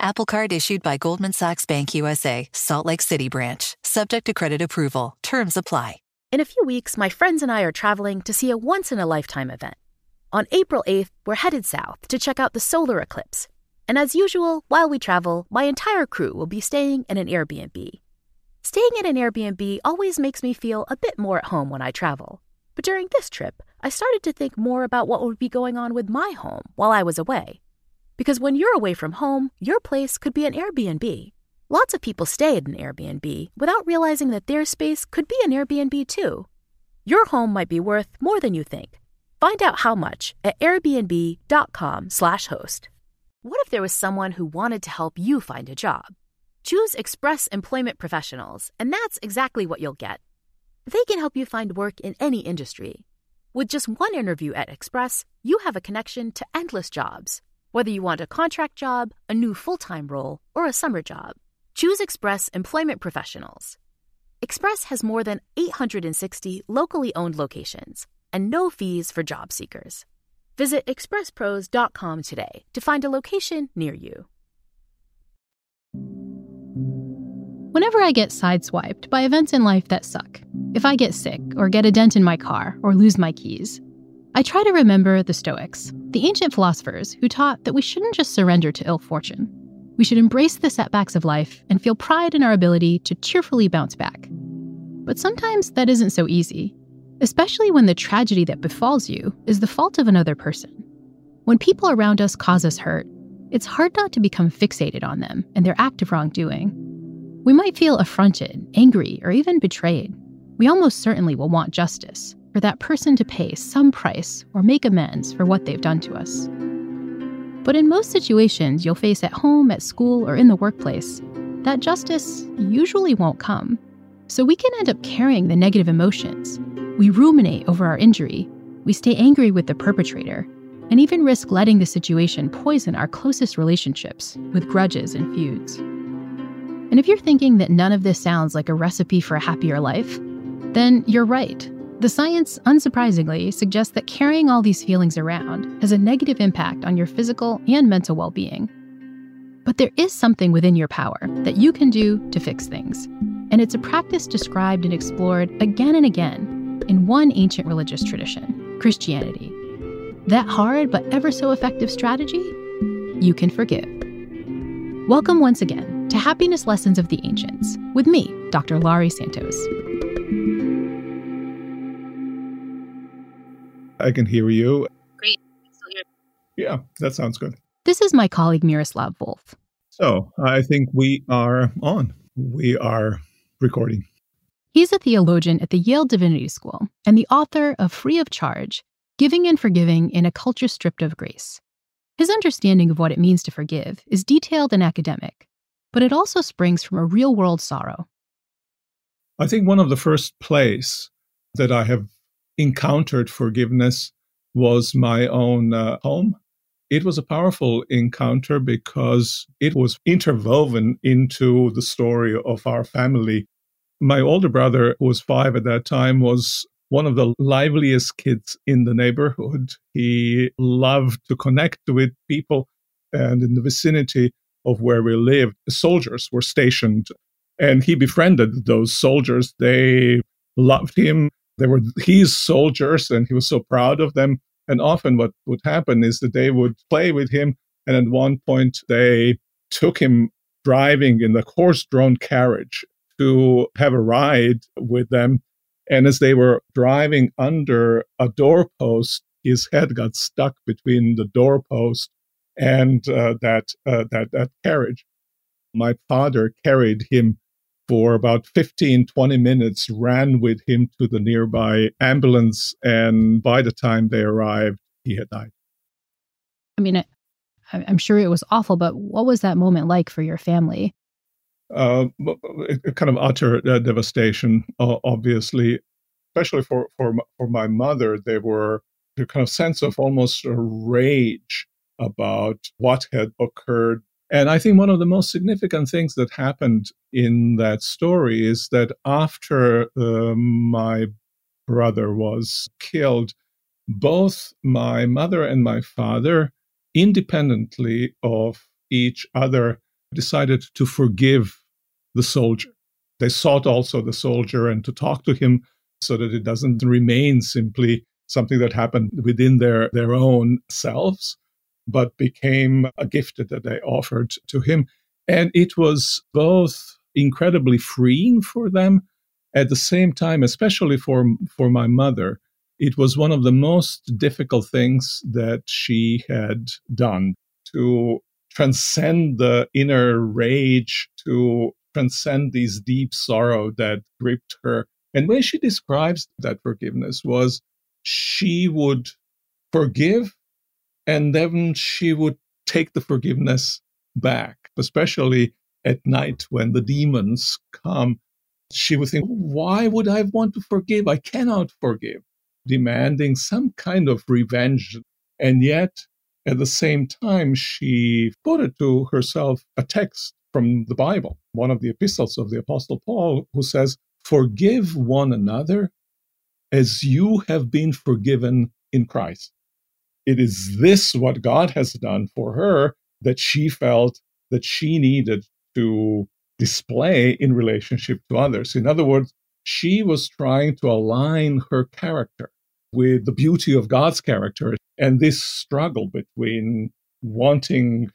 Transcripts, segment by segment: Apple Card issued by Goldman Sachs Bank USA, Salt Lake City branch. Subject to credit approval. Terms apply. In a few weeks, my friends and I are traveling to see a once-in-a-lifetime event. On April 8th, we're headed south to check out the solar eclipse. And as usual, while we travel, my entire crew will be staying in an Airbnb. Staying in an Airbnb always makes me feel a bit more at home when I travel. But during this trip, I started to think more about what would be going on with my home while I was away. Because when you're away from home, your place could be an Airbnb. Lots of people stay at an Airbnb without realizing that their space could be an Airbnb too. Your home might be worth more than you think. Find out how much at airbnb.com/host. What if there was someone who wanted to help you find a job? Choose Express Employment Professionals, and that's exactly what you'll get. They can help you find work in any industry. With just one interview at Express, you have a connection to endless jobs, whether you want a contract job, a new full-time role, or a summer job. Choose Express Employment Professionals. Express has more than 860 locally owned locations and no fees for job seekers. Visit expresspros.com today to find a location near you. Whenever I get sideswiped by events in life that suck, if I get sick or get a dent in my car or lose my keys, I try to remember the Stoics, the ancient philosophers who taught that we shouldn't just surrender to ill fortune. We should embrace the setbacks of life and feel pride in our ability to cheerfully bounce back. But sometimes that isn't so easy, especially when the tragedy that befalls you is the fault of another person. When people around us cause us hurt, it's hard not to become fixated on them and their act of wrongdoing. We might feel affronted, angry, or even betrayed. We almost certainly will want justice, for that person to pay some price or make amends for what they've done to us. But in most situations you'll face at home, at school, or in the workplace, that justice usually won't come. So we can end up carrying the negative emotions. We ruminate over our injury, we stay angry with the perpetrator, and even risk letting the situation poison our closest relationships with grudges and feuds. And if you're thinking that none of this sounds like a recipe for a happier life, then you're right. The science, unsurprisingly, suggests that carrying all these feelings around has a negative impact on your physical and mental well-being. But there is something within your power that you can do to fix things. And it's a practice described and explored again and again in one ancient religious tradition, Christianity. That hard but ever so effective strategy? You can forgive. Welcome once again to Happiness Lessons of the Ancients with me, Dr. Laurie Santos. I can hear you. Great. Yeah, that sounds good. This is my colleague Miroslav Volf. So I think we are on. We are recording. He's a theologian at the Yale Divinity School and the author of Free of Charge, Giving and Forgiving in a Culture Stripped of Grace. His understanding of what it means to forgive is detailed and academic, but it also springs from a real-world sorrow. I think one of the first places that I have encountered forgiveness was my own home. It was a powerful encounter because it was interwoven into the story of our family. My older brother, who was 5 at that time, was one of the liveliest kids in the neighborhood. He loved to connect with people, and in the vicinity of where we lived, soldiers were stationed, and he befriended those soldiers. They loved him. They were his soldiers, and he was so proud of them. And often what would happen is that they would play with him, and at one point they took him driving in the horse-drawn carriage to have a ride with them. And as they were driving under a doorpost, his head got stuck between the doorpost and that carriage. My father carried him for about 15, 20 minutes, ran with him to the nearby ambulance, and by the time they arrived, he had died. I mean, I'm sure it was awful, but what was that moment like for your family? kind of utter devastation, obviously, especially for my mother. They were a kind of sense of almost a rage about what had occurred. And I think one of the most significant things that happened in that story is that after my brother was killed, both my mother and my father, independently of each other, decided to forgive the soldier. They sought also the soldier and to talk to him so that it doesn't remain simply something that happened within their own selves, but became a gift that they offered to him. And it was both incredibly freeing for them. At the same time, especially for my mother, it was one of the most difficult things that she had done, to transcend the inner rage, to transcend these deep sorrow that gripped her. And when she describes that forgiveness was, she would forgive, and then she would take the forgiveness back, especially at night when the demons come. She would think, why would I want to forgive? I cannot forgive, demanding some kind of revenge. And yet, at the same time, she quoted to herself a text from the Bible, one of the epistles of the Apostle Paul, who says, "Forgive one another as you have been forgiven in Christ." It is this what God has done for her that she felt that she needed to display in relationship to others. In other words, she was trying to align her character with the beauty of God's character. And this struggle between wanting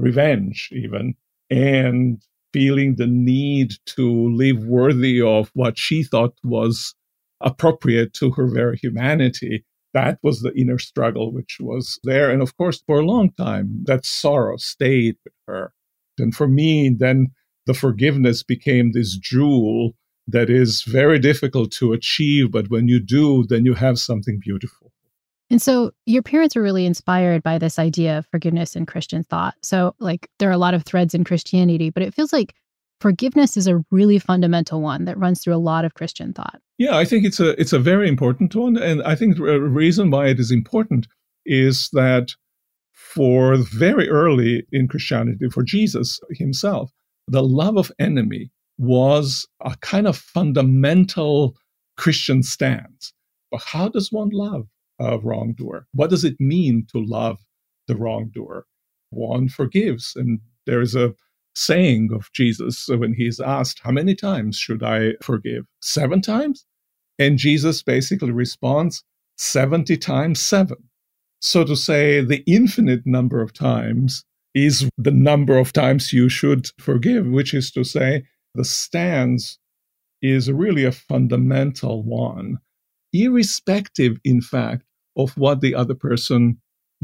revenge even and feeling the need to live worthy of what she thought was appropriate to her very humanity, that was the inner struggle which was there. And of course, for a long time, that sorrow stayed with her. And for me, then the forgiveness became this jewel that is very difficult to achieve. But when you do, then you have something beautiful. And so your parents were really inspired by this idea of forgiveness in Christian thought. So like there are a lot of threads in Christianity, but it feels like forgiveness is a really fundamental one that runs through a lot of Christian thought. Yeah, I think it's a very important one. And I think the reason why it is important is that for very early in Christianity, for Jesus himself, the love of enemy was a kind of fundamental Christian stance. But how does one love a wrongdoer? What does it mean to love the wrongdoer? One forgives. And there is a saying of Jesus when he's asked, how many times should I forgive? 7 times? And Jesus basically responds, 70 times 7. So to say, the infinite number of times is the number of times you should forgive, which is to say, the stance is really a fundamental one, irrespective, in fact, of what the other person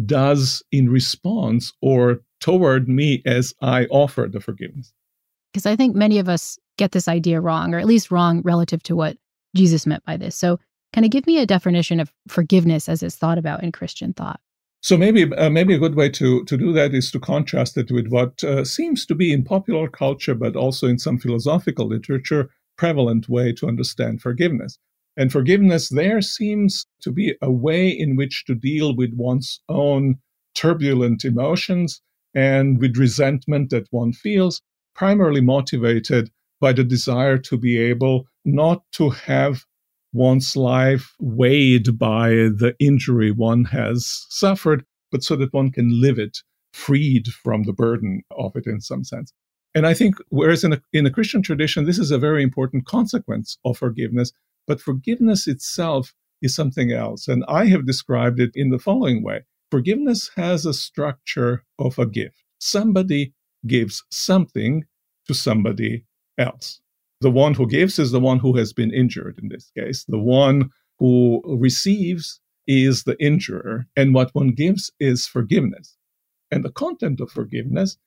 does in response or toward me as I offer the forgiveness. Because I think many of us get this idea wrong, or at least wrong relative to what Jesus meant by this. So kind of give me a definition of forgiveness as it's thought about in Christian thought. So maybe a good way to do that is to contrast it with what seems to be in popular culture, but also in some philosophical literature, prevalent way to understand forgiveness. And forgiveness there seems to be a way in which to deal with one's own turbulent emotions and with resentment that one feels, primarily motivated by the desire to be able not to have one's life weighed by the injury one has suffered, but so that one can live it freed from the burden of it in some sense. And I think, whereas in the Christian tradition, this is a very important consequence of forgiveness, but forgiveness itself is something else. And I have described it in the following way. Forgiveness has a structure of a gift. Somebody gives something to somebody else. The one who gives is the one who has been injured in this case. The one who receives is the injurer. And what one gives is forgiveness. And the content of forgiveness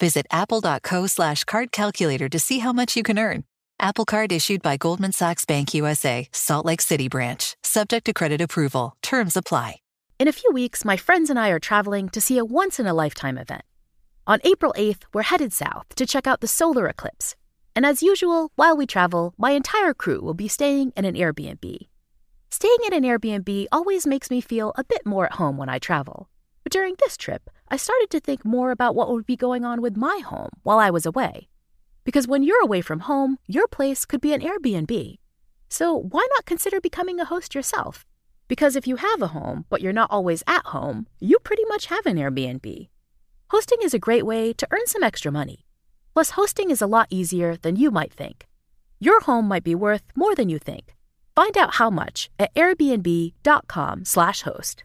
Visit apple.co/card calculator to see how much you can earn. Apple Card issued by Goldman Sachs Bank USA, Salt Lake City branch. Subject to credit approval. Terms apply. In a few weeks, my friends and I are traveling to see a once-in-a-lifetime event. On April 8th, we're headed south to check out the solar eclipse. And as usual, while we travel, my entire crew will be staying in an Airbnb. Staying in an Airbnb always makes me feel a bit more at home when I travel. But during this trip, I started to think more about what would be going on with my home while I was away. Because when you're away from home, your place could be an Airbnb. So why not consider becoming a host yourself? Because if you have a home, but you're not always at home, you pretty much have an Airbnb. Hosting is a great way to earn some extra money. Plus, hosting is a lot easier than you might think. Your home might be worth more than you think. Find out how much at airbnb.com/host.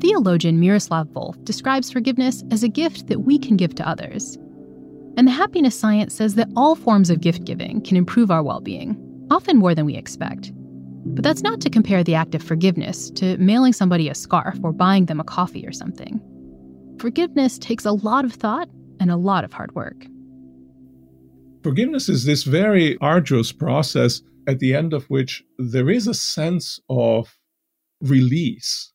Theologian Miroslav Volf describes forgiveness as a gift that we can give to others. And the happiness science says that all forms of gift-giving can improve our well-being, often more than we expect. But that's not to compare the act of forgiveness to mailing somebody a scarf or buying them a coffee or something. Forgiveness takes a lot of thought and a lot of hard work. Forgiveness is this very arduous process at the end of which there is a sense of release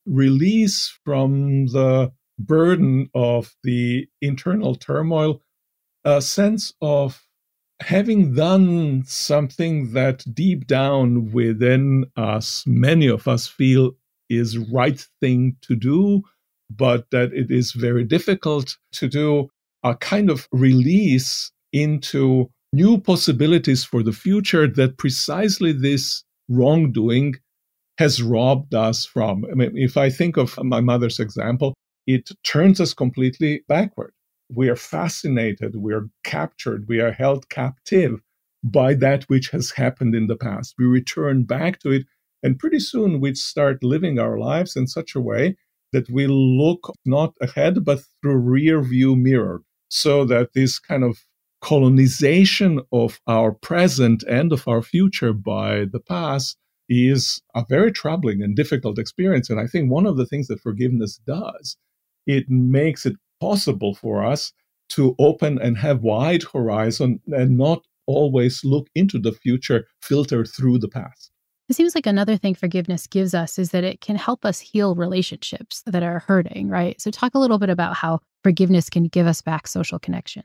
from the burden of the internal turmoil, a sense of having done something that deep down within us, many of us feel is right thing to do, but that it is very difficult to do, a kind of release into new possibilities for the future that precisely this wrongdoing has robbed us from. I mean, if I think of my mother's example, it turns us completely backward. We are fascinated, we are captured, we are held captive by that which has happened in the past. We return back to it, and pretty soon we start living our lives in such a way that we look not ahead, but through rear-view mirror, so that this kind of colonization of our present and of our future by the past is a very troubling and difficult experience. And I think one of the things that forgiveness does, it makes it possible for us to open and have wide horizon and not always look into the future filtered through the past. It seems like another thing forgiveness gives us is that it can help us heal relationships that are hurting, right? So talk a little bit about how forgiveness can give us back social connection.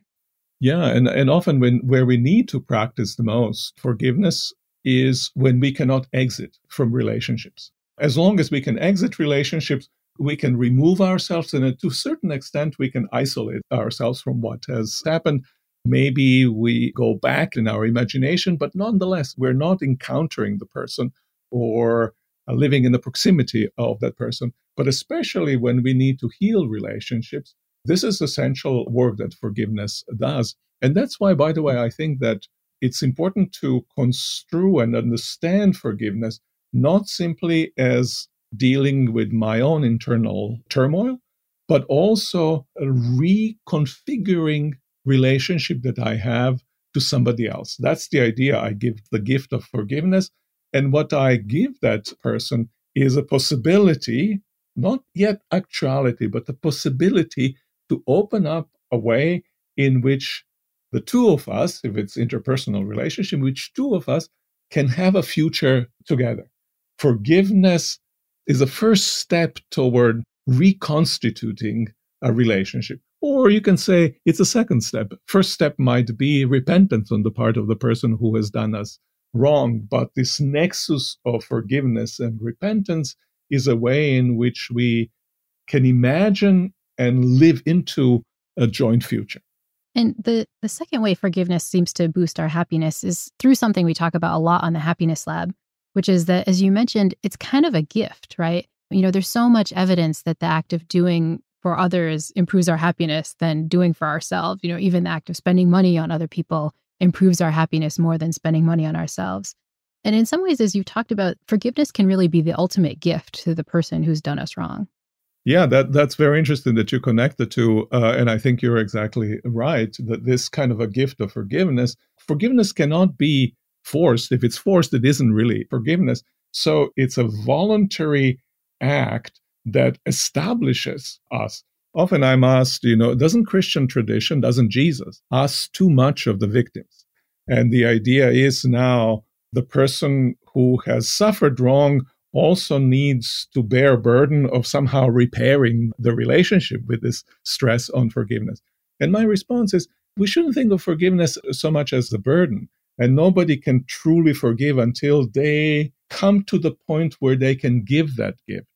Yeah, and often where we need to practice the most forgiveness is when we cannot exit from relationships. As long as we can exit relationships, we can remove ourselves, and to a certain extent, we can isolate ourselves from what has happened. Maybe we go back in our imagination, but nonetheless, we're not encountering the person or living in the proximity of that person. But especially when we need to heal relationships, this is essential work that forgiveness does. And that's why, by the way, I think that it's important to construe and understand forgiveness not simply as dealing with my own internal turmoil, but also reconfiguring relationship that I have to somebody else. That's the idea. I give the gift of forgiveness. And what I give that person is a possibility, not yet actuality, but the possibility to open up a way in which the two of us, if it's interpersonal relationship, which two of us can have a future together. Forgiveness is a first step toward reconstituting a relationship. Or you can say it's a second step. First step might be repentance on the part of the person who has done us wrong. But this nexus of forgiveness and repentance is a way in which we can imagine and live into a joint future. And the second way forgiveness seems to boost our happiness is through something we talk about a lot on the Happiness Lab, which is that, as you mentioned, it's kind of a gift, right? You know, there's so much evidence that the act of doing for others improves our happiness than doing for ourselves. You know, even the act of spending money on other people improves our happiness more than spending money on ourselves. And in some ways, as you've talked about, forgiveness can really be the ultimate gift to the person who's done us wrong. Yeah, that's very interesting that you connect the two. And I think you're exactly right that this kind of a gift of forgiveness cannot be forced. If it's forced, it isn't really forgiveness. So it's a voluntary act that establishes us. Often I'm asked, you know, doesn't Christian tradition, doesn't Jesus ask too much of the victims? And the idea is now the person who has suffered wrong also needs to bear burden of somehow repairing the relationship with this stress on forgiveness. And my response is, we shouldn't think of forgiveness so much as a burden. And nobody can truly forgive until they come to the point where they can give that gift.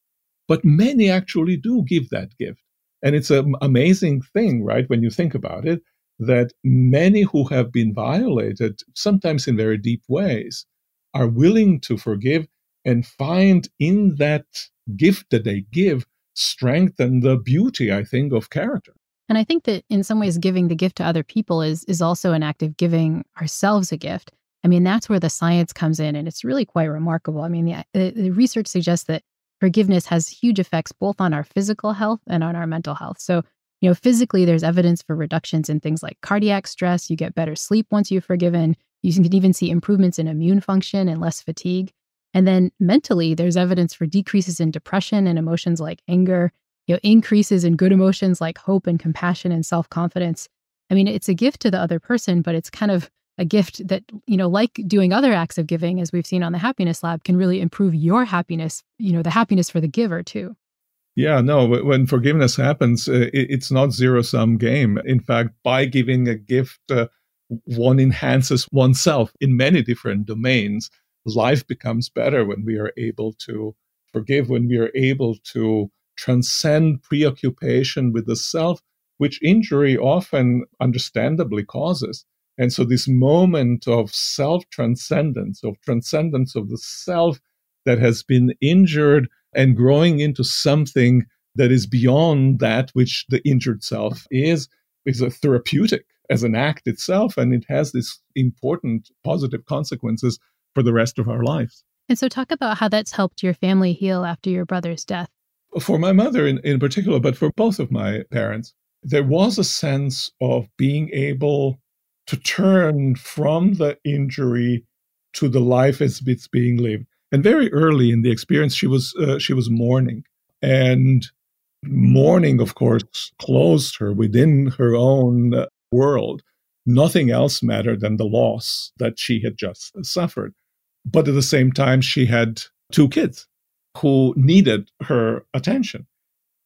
But many actually do give that gift. And it's an amazing thing, right, when you think about it, that many who have been violated, sometimes in very deep ways, are willing to forgive and find in that gift that they give strength and the beauty, I think, of character. And I think that in some ways, giving the gift to other people is also an act of giving ourselves a gift. I mean, that's where the science comes in, and it's really quite remarkable. I mean, the research suggests that forgiveness has huge effects both on our physical health and on our mental health. So, you know, physically, there's evidence for reductions in things like cardiac stress. You get better sleep once you've forgiven. You can even see improvements in immune function and less fatigue. And then mentally, there's evidence for decreases in depression and emotions like anger, you know, increases in good emotions like hope and compassion and self-confidence. I mean, it's a gift to the other person, but it's kind of a gift that, you know, like doing other acts of giving, as we've seen on the Happiness Lab, can really improve your happiness, you know, the happiness for the giver too. Yeah, no, when forgiveness happens, it's not zero-sum game. In fact, by giving a gift, one enhances oneself in many different domains. Life becomes better when we are able to forgive, when we are able to transcend preoccupation with the self, which injury often understandably causes. And so this moment of self-transcendence, of transcendence of the self that has been injured and growing into something that is beyond that which the injured self is a therapeutic as an act itself. And it has these important positive consequences for the rest of our lives. And so talk about how that's helped your family heal after your brother's death. For my mother in particular, but for both of my parents, there was a sense of being able to turn from the injury to the life as it's being lived. And very early in the experience, she was mourning. And mourning, of course, closed her within her own world. Nothing else mattered than the loss that she had just suffered. But at the same time, she had two kids who needed her attention.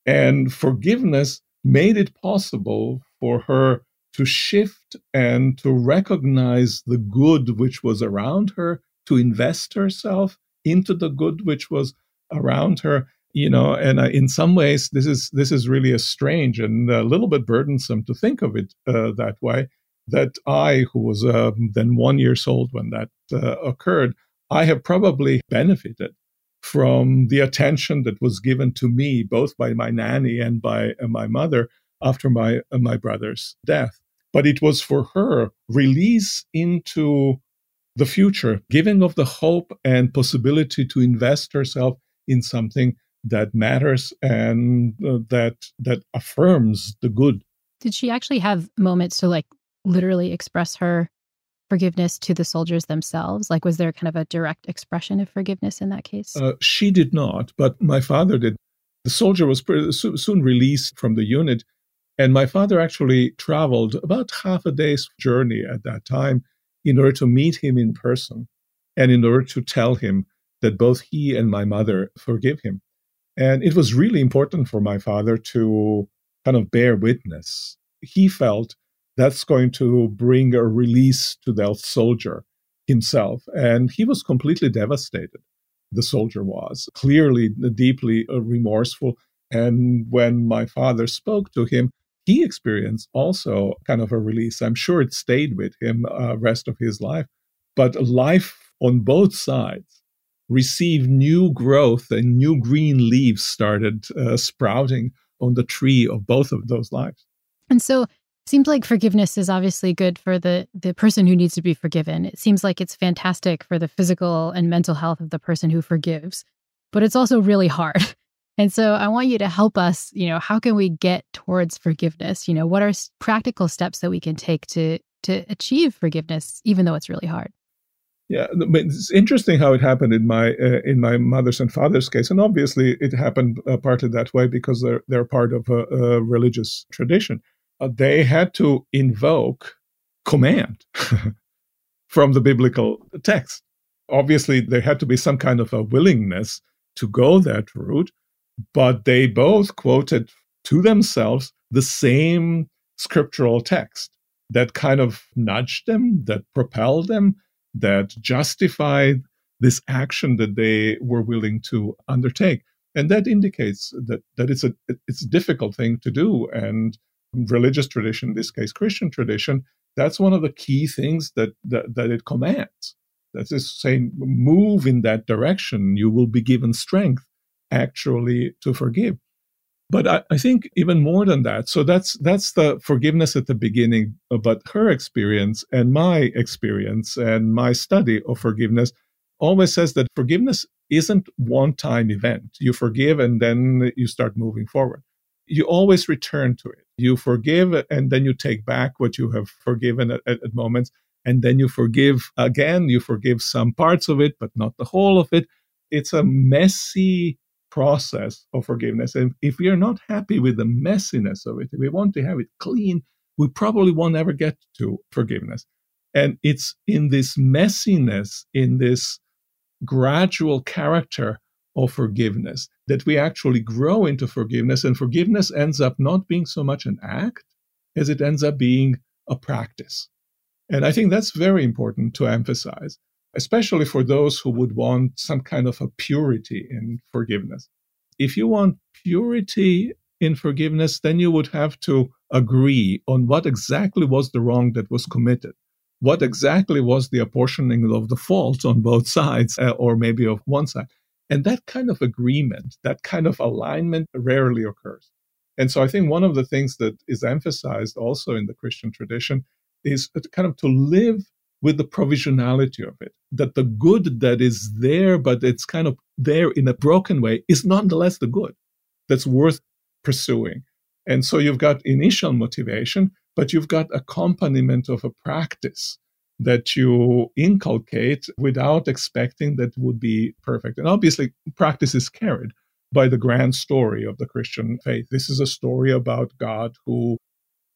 And forgiveness made it possible for her to shift and to recognize the good which was around her, to invest herself into the good which was around her. You know, and in some ways, this is really a strange and a little bit burdensome to think of it that way, that I, who was then 1 year old when that occurred, I have probably benefited from the attention that was given to me, both by my nanny and by my mother, after my brother's death. But it was for her release into the future, giving of the hope and possibility to invest herself in something that matters and that affirms the good. Did she actually have moments to like literally express her forgiveness to the soldiers themselves? Like, was there kind of a direct expression of forgiveness in that case? She did not, but my father did. The soldier was soon released from the unit, and my father actually traveled about half a day's journey at that time in order to meet him in person and in order to tell him that both he and my mother forgive him. And it was really important for my father to kind of bear witness. He felt that's going to bring a release to the soldier himself. And he was completely devastated. The soldier was clearly deeply remorseful. And when my father spoke to him, he experienced also kind of a release. I'm sure it stayed with him rest of his life. But life on both sides received new growth, and new green leaves started sprouting on the tree of both of those lives. And so seems like forgiveness is obviously good for the person who needs to be forgiven. It seems like it's fantastic for the physical and mental health of the person who forgives, but it's also really hard. And so I want you to help us, you know, how can we get towards forgiveness? You know, what are practical steps that we can take to achieve forgiveness, even though it's really hard? Yeah, it's interesting how it happened in my mother's and father's case. And obviously it happened partly that way because they're part of a religious tradition. They had to invoke command from the biblical text. Obviously, there had to be some kind of a willingness to go that route, but they both quoted to themselves the same scriptural text that kind of nudged them, that propelled them, that justified this action that they were willing to undertake. And that indicates that it's a difficult thing to do. And religious tradition, in this case Christian tradition, that's one of the key things that it commands. That's the same move in that direction. You will be given strength actually to forgive. But I think even more than that. So that's the forgiveness at the beginning, but her experience and my experience and my study of forgiveness always says that forgiveness isn't one-time event. You forgive and then you start moving forward. You always return to it. You forgive and then you take back what you have forgiven at moments. And then you forgive again. You forgive some parts of it, but not the whole of it. It's a messy process of forgiveness. And if we are not happy with the messiness of it, if we want to have it clean, we probably won't ever get to forgiveness. And it's in this messiness, in this gradual character of forgiveness, that we actually grow into forgiveness. And forgiveness ends up not being so much an act as it ends up being a practice. And I think that's very important to emphasize, especially for those who would want some kind of a purity in forgiveness. If you want purity in forgiveness, then you would have to agree on what exactly was the wrong that was committed. What exactly was the apportioning of the fault on both sides, or maybe of one side. And that kind of agreement, that kind of alignment rarely occurs. And so I think one of the things that is emphasized also in the Christian tradition is kind of to live with the provisionality of it, that the good that is there, but it's kind of there in a broken way, is nonetheless the good that's worth pursuing. And so you've got initial motivation, but you've got accompaniment of a practice that you inculcate without expecting that would be perfect. And obviously, practice is carried by the grand story of the Christian faith. This is a story about God who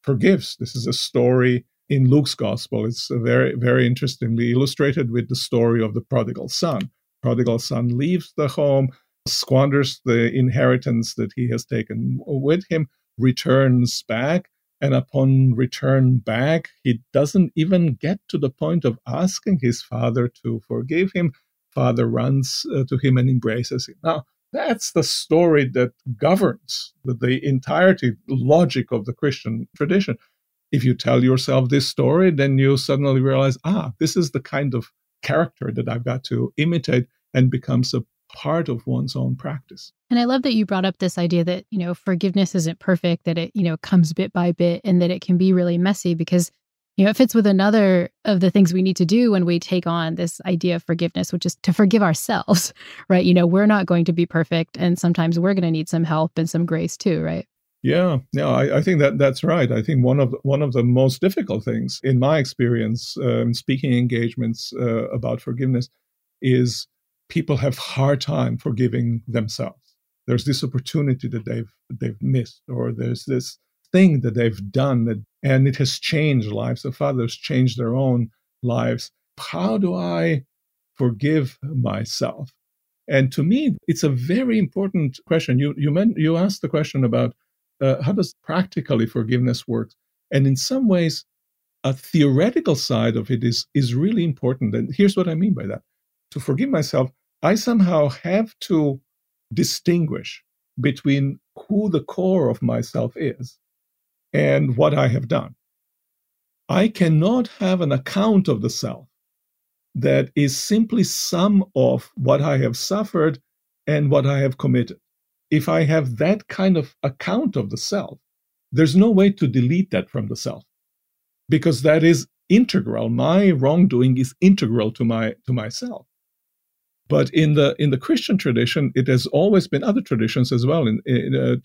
forgives. This is a story in Luke's gospel. It's very, very interestingly illustrated with the story of the prodigal son. Prodigal son leaves the home, squanders the inheritance that he has taken with him, returns back, and upon return back, he doesn't even get to the point of asking his father to forgive him. Father runs to him and embraces him. Now, that's the story that governs the entirety logic of the Christian tradition. If you tell yourself this story, then you suddenly realize, this is the kind of character that I've got to imitate, and becomes a part of one's own practice. And I love that you brought up this idea that, forgiveness isn't perfect, that it, comes bit by bit, and that it can be really messy because, it fits with another of the things we need to do when we take on this idea of forgiveness, which is to forgive ourselves, right? We're not going to be perfect, and sometimes we're going to need some help and some grace too, right? Yeah, no, I think that's right. I think one of the most difficult things in my experience, speaking engagements about forgiveness, is people have hard time forgiving themselves. There's this opportunity that they've missed, or there's this thing that they've done and it has changed lives of others, changed their own lives. How do I forgive myself? And to me, it's a very important question. You asked the question about how does practically forgiveness work? And in some ways, a theoretical side of it is really important. And here's what I mean by that. To forgive myself, I somehow have to distinguish between who the core of myself is and what I have done. I cannot have an account of the self that is simply sum of what I have suffered and what I have committed. If I have that kind of account of the self, there's no way to delete that from the self, because that is integral. My wrongdoing is integral to myself. But in the Christian tradition, it has always been, other traditions as well, to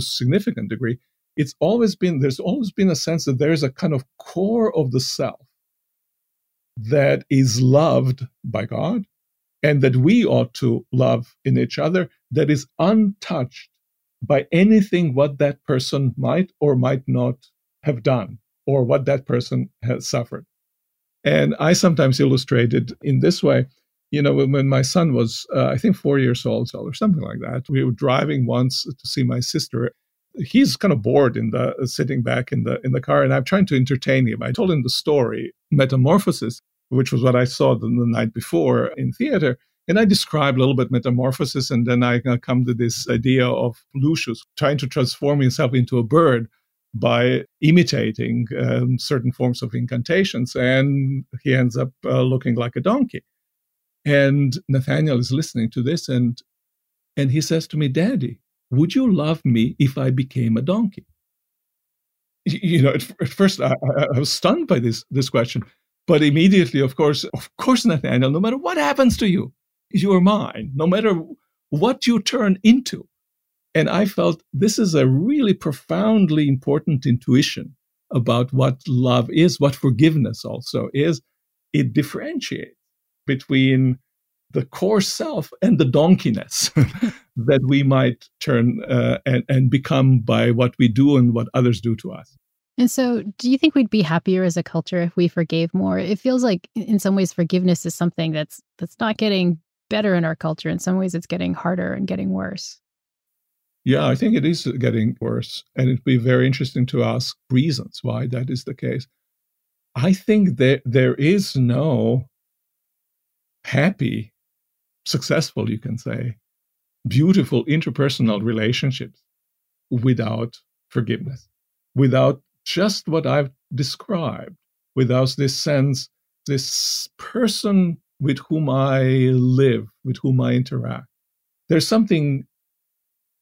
significant degree, there's always been a sense that there is a kind of core of the self that is loved by God, and that we ought to love in each other, that is untouched by anything what that person might or might not have done, or what that person has suffered. And I sometimes illustrate it in this way. When my son was, 4 years old or something like that, we were driving once to see my sister. He's kind of bored sitting back in the car, and I'm trying to entertain him. I told him the story, Metamorphosis, which was what I saw the night before in theater. And I described a little bit Metamorphosis, and then I come to this idea of Lucius trying to transform himself into a bird by imitating certain forms of incantations, and he ends up looking like a donkey. And Nathaniel is listening to this, and he says to me, "Daddy, would you love me if I became a donkey? You know, at first I was stunned by this question, but immediately, of course, Nathaniel, no matter what happens to you, you are mine, no matter what you turn into. And I felt this is a really profoundly important intuition about what love is, what forgiveness also is. It differentiates between the core self and the donkiness that we might turn and become by what we do and what others do to us. And so do you think we'd be happier as a culture if we forgave more? It feels like in some ways forgiveness is something that's not getting better in our culture. In some ways it's getting harder and getting worse. Yeah, I think it is getting worse. And it'd be very interesting to ask reasons why that is the case. I think that there is no happy, successful, you can say, beautiful interpersonal relationships without forgiveness, without just what I've described, without this sense, this person with whom I live, with whom I interact. There's something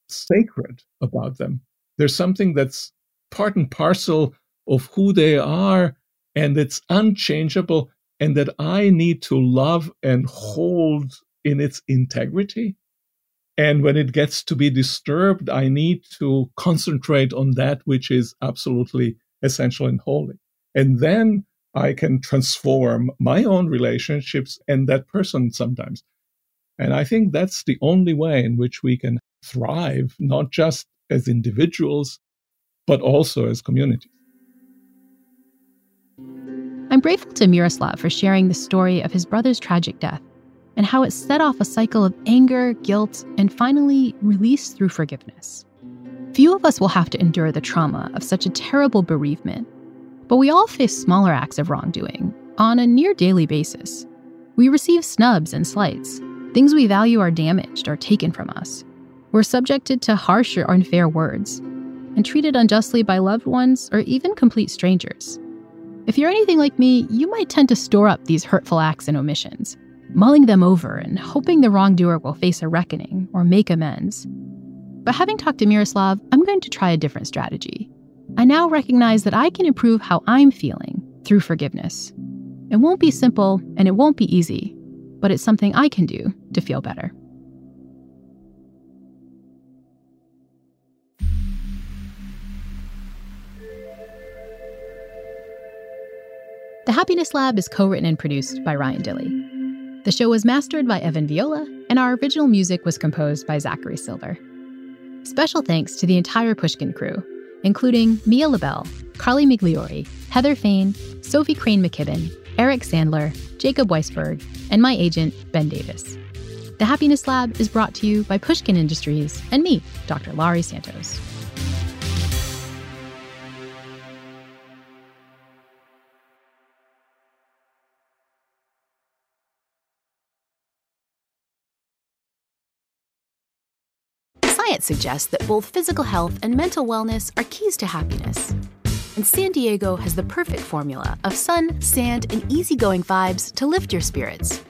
sacred about them. There's something that's part and parcel of who they are, and it's unchangeable, and that I need to love and hold in its integrity. And when it gets to be disturbed, I need to concentrate on that which is absolutely essential and holy. And then I can transform my own relationships and that person sometimes. And I think that's the only way in which we can thrive, not just as individuals, but also as communities. I'm grateful to Miroslav for sharing the story of his brother's tragic death and how it set off a cycle of anger, guilt, and finally release through forgiveness. Few of us will have to endure the trauma of such a terrible bereavement, but we all face smaller acts of wrongdoing on a near-daily basis. We receive snubs and slights. Things we value are damaged or taken from us. We're subjected to harsh or unfair words and treated unjustly by loved ones or even complete strangers. If you're anything like me, you might tend to store up these hurtful acts and omissions, mulling them over and hoping the wrongdoer will face a reckoning or make amends. But having talked to Miroslav, I'm going to try a different strategy. I now recognize that I can improve how I'm feeling through forgiveness. It won't be simple and it won't be easy, but it's something I can do to feel better. The Happiness Lab is co-written and produced by Ryan Dilley. The show was mastered by Evan Viola, and our original music was composed by Zachary Silver. Special thanks to the entire Pushkin crew, including Mia LaBelle, Carly Migliori, Heather Fane, Sophie Crane-McKibben, Eric Sandler, Jacob Weisberg, and my agent, Ben Davis. The Happiness Lab is brought to you by Pushkin Industries and me, Dr. Laurie Santos. Science suggests that both physical health and mental wellness are keys to happiness. And San Diego has the perfect formula of sun, sand, and easygoing vibes to lift your spirits.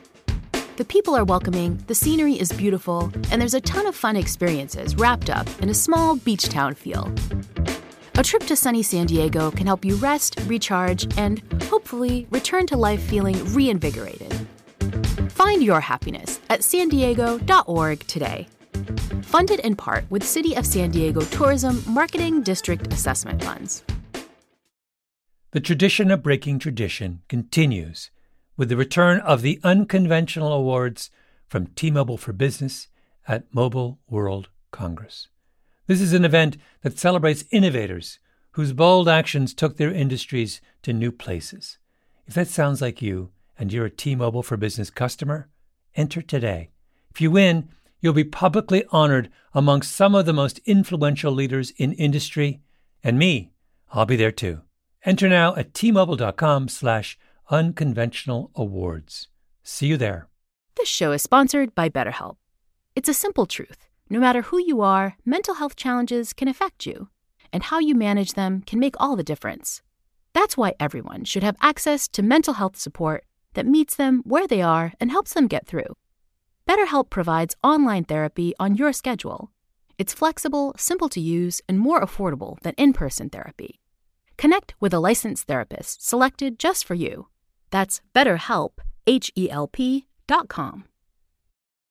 The people are welcoming, the scenery is beautiful, and there's a ton of fun experiences wrapped up in a small beach town feel. A trip to sunny San Diego can help you rest, recharge, and hopefully return to life feeling reinvigorated. Find your happiness at sandiego.org today. Funded in part with City of San Diego Tourism Marketing District Assessment Funds. The tradition of breaking tradition continues with the return of the Unconventional Awards from T-Mobile for Business at Mobile World Congress. This is an event that celebrates innovators whose bold actions took their industries to new places. If that sounds like you and you're a T-Mobile for Business customer, enter today. If you win, you'll be publicly honored amongst some of the most influential leaders in industry. And me, I'll be there too. Enter now at tmobile.com/unconventional awards. See you there. This show is sponsored by BetterHelp. It's a simple truth. No matter who you are, mental health challenges can affect you. And how you manage them can make all the difference. That's why everyone should have access to mental health support that meets them where they are and helps them get through. BetterHelp provides online therapy on your schedule. It's flexible, simple to use, and more affordable than in-person therapy. Connect with a licensed therapist selected just for you. That's BetterHelp, H-E-L-P.com.